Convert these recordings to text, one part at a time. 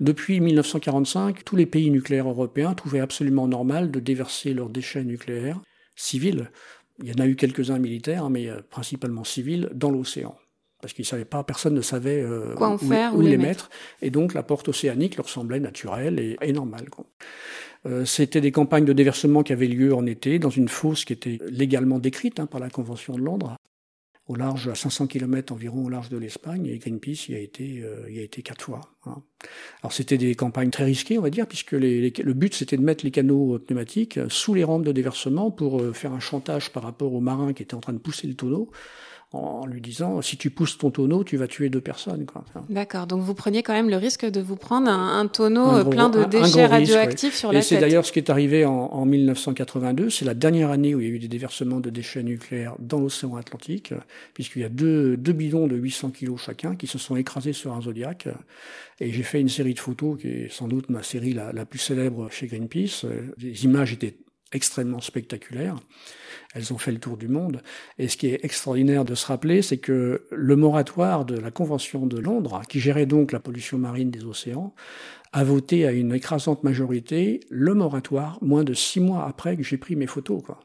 Depuis 1945, tous les pays nucléaires européens trouvaient absolument normal de déverser leurs déchets nucléaires civils, il y en a eu quelques-uns militaires, mais principalement civils, dans l'océan. Parce qu'ils savaient pas, personne ne savait où les mettre. Et donc la porte océanique leur semblait naturelle et normale, quoi. C'était des campagnes de déversement qui avaient lieu en été dans une fosse qui était légalement décrite par la Convention de Londres, au large, à 500 km environ au large de l'Espagne, et Greenpeace y a été 4 fois. Hein. Alors c'était des campagnes très risquées, on va dire, puisque le but c'était de mettre les canaux pneumatiques sous les rampes de déversement pour faire un chantage par rapport aux marins qui étaient en train de pousser le tonneau, en lui disant « si tu pousses ton tonneau, tu vas tuer 2 personnes ». D'accord, donc vous preniez quand même le risque de vous prendre un tonneau plein de déchets radioactifs sur la tête. Et c'est d'ailleurs ce qui est arrivé en 1982, c'est la dernière année où il y a eu des déversements de déchets nucléaires dans l'océan Atlantique, puisqu'il y a deux bidons de 800 kilos chacun qui se sont écrasés sur un Zodiac, et j'ai fait une série de photos qui est sans doute ma série la plus célèbre chez Greenpeace. Les images étaient extrêmement spectaculaires. Elles ont fait le tour du monde. Et ce qui est extraordinaire de se rappeler, c'est que le moratoire de la Convention de Londres, qui gérait donc la pollution marine des océans, a voté à une écrasante majorité le moratoire moins de 6 mois après que j'ai pris mes photos, quoi.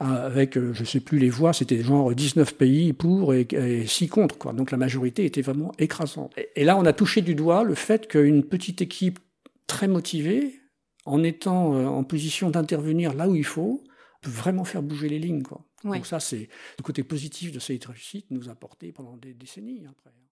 Avec, je sais plus les voix, c'était genre 19 pays pour et 6 contre, quoi. Donc la majorité était vraiment écrasante. Et là, on a touché du doigt le fait qu'une petite équipe très motivée, en étant en position d'intervenir là où il faut, peut vraiment faire bouger les lignes, quoi. Ouais. Donc ça, c'est le côté positif de cette réussite nous a porté pendant des décennies après.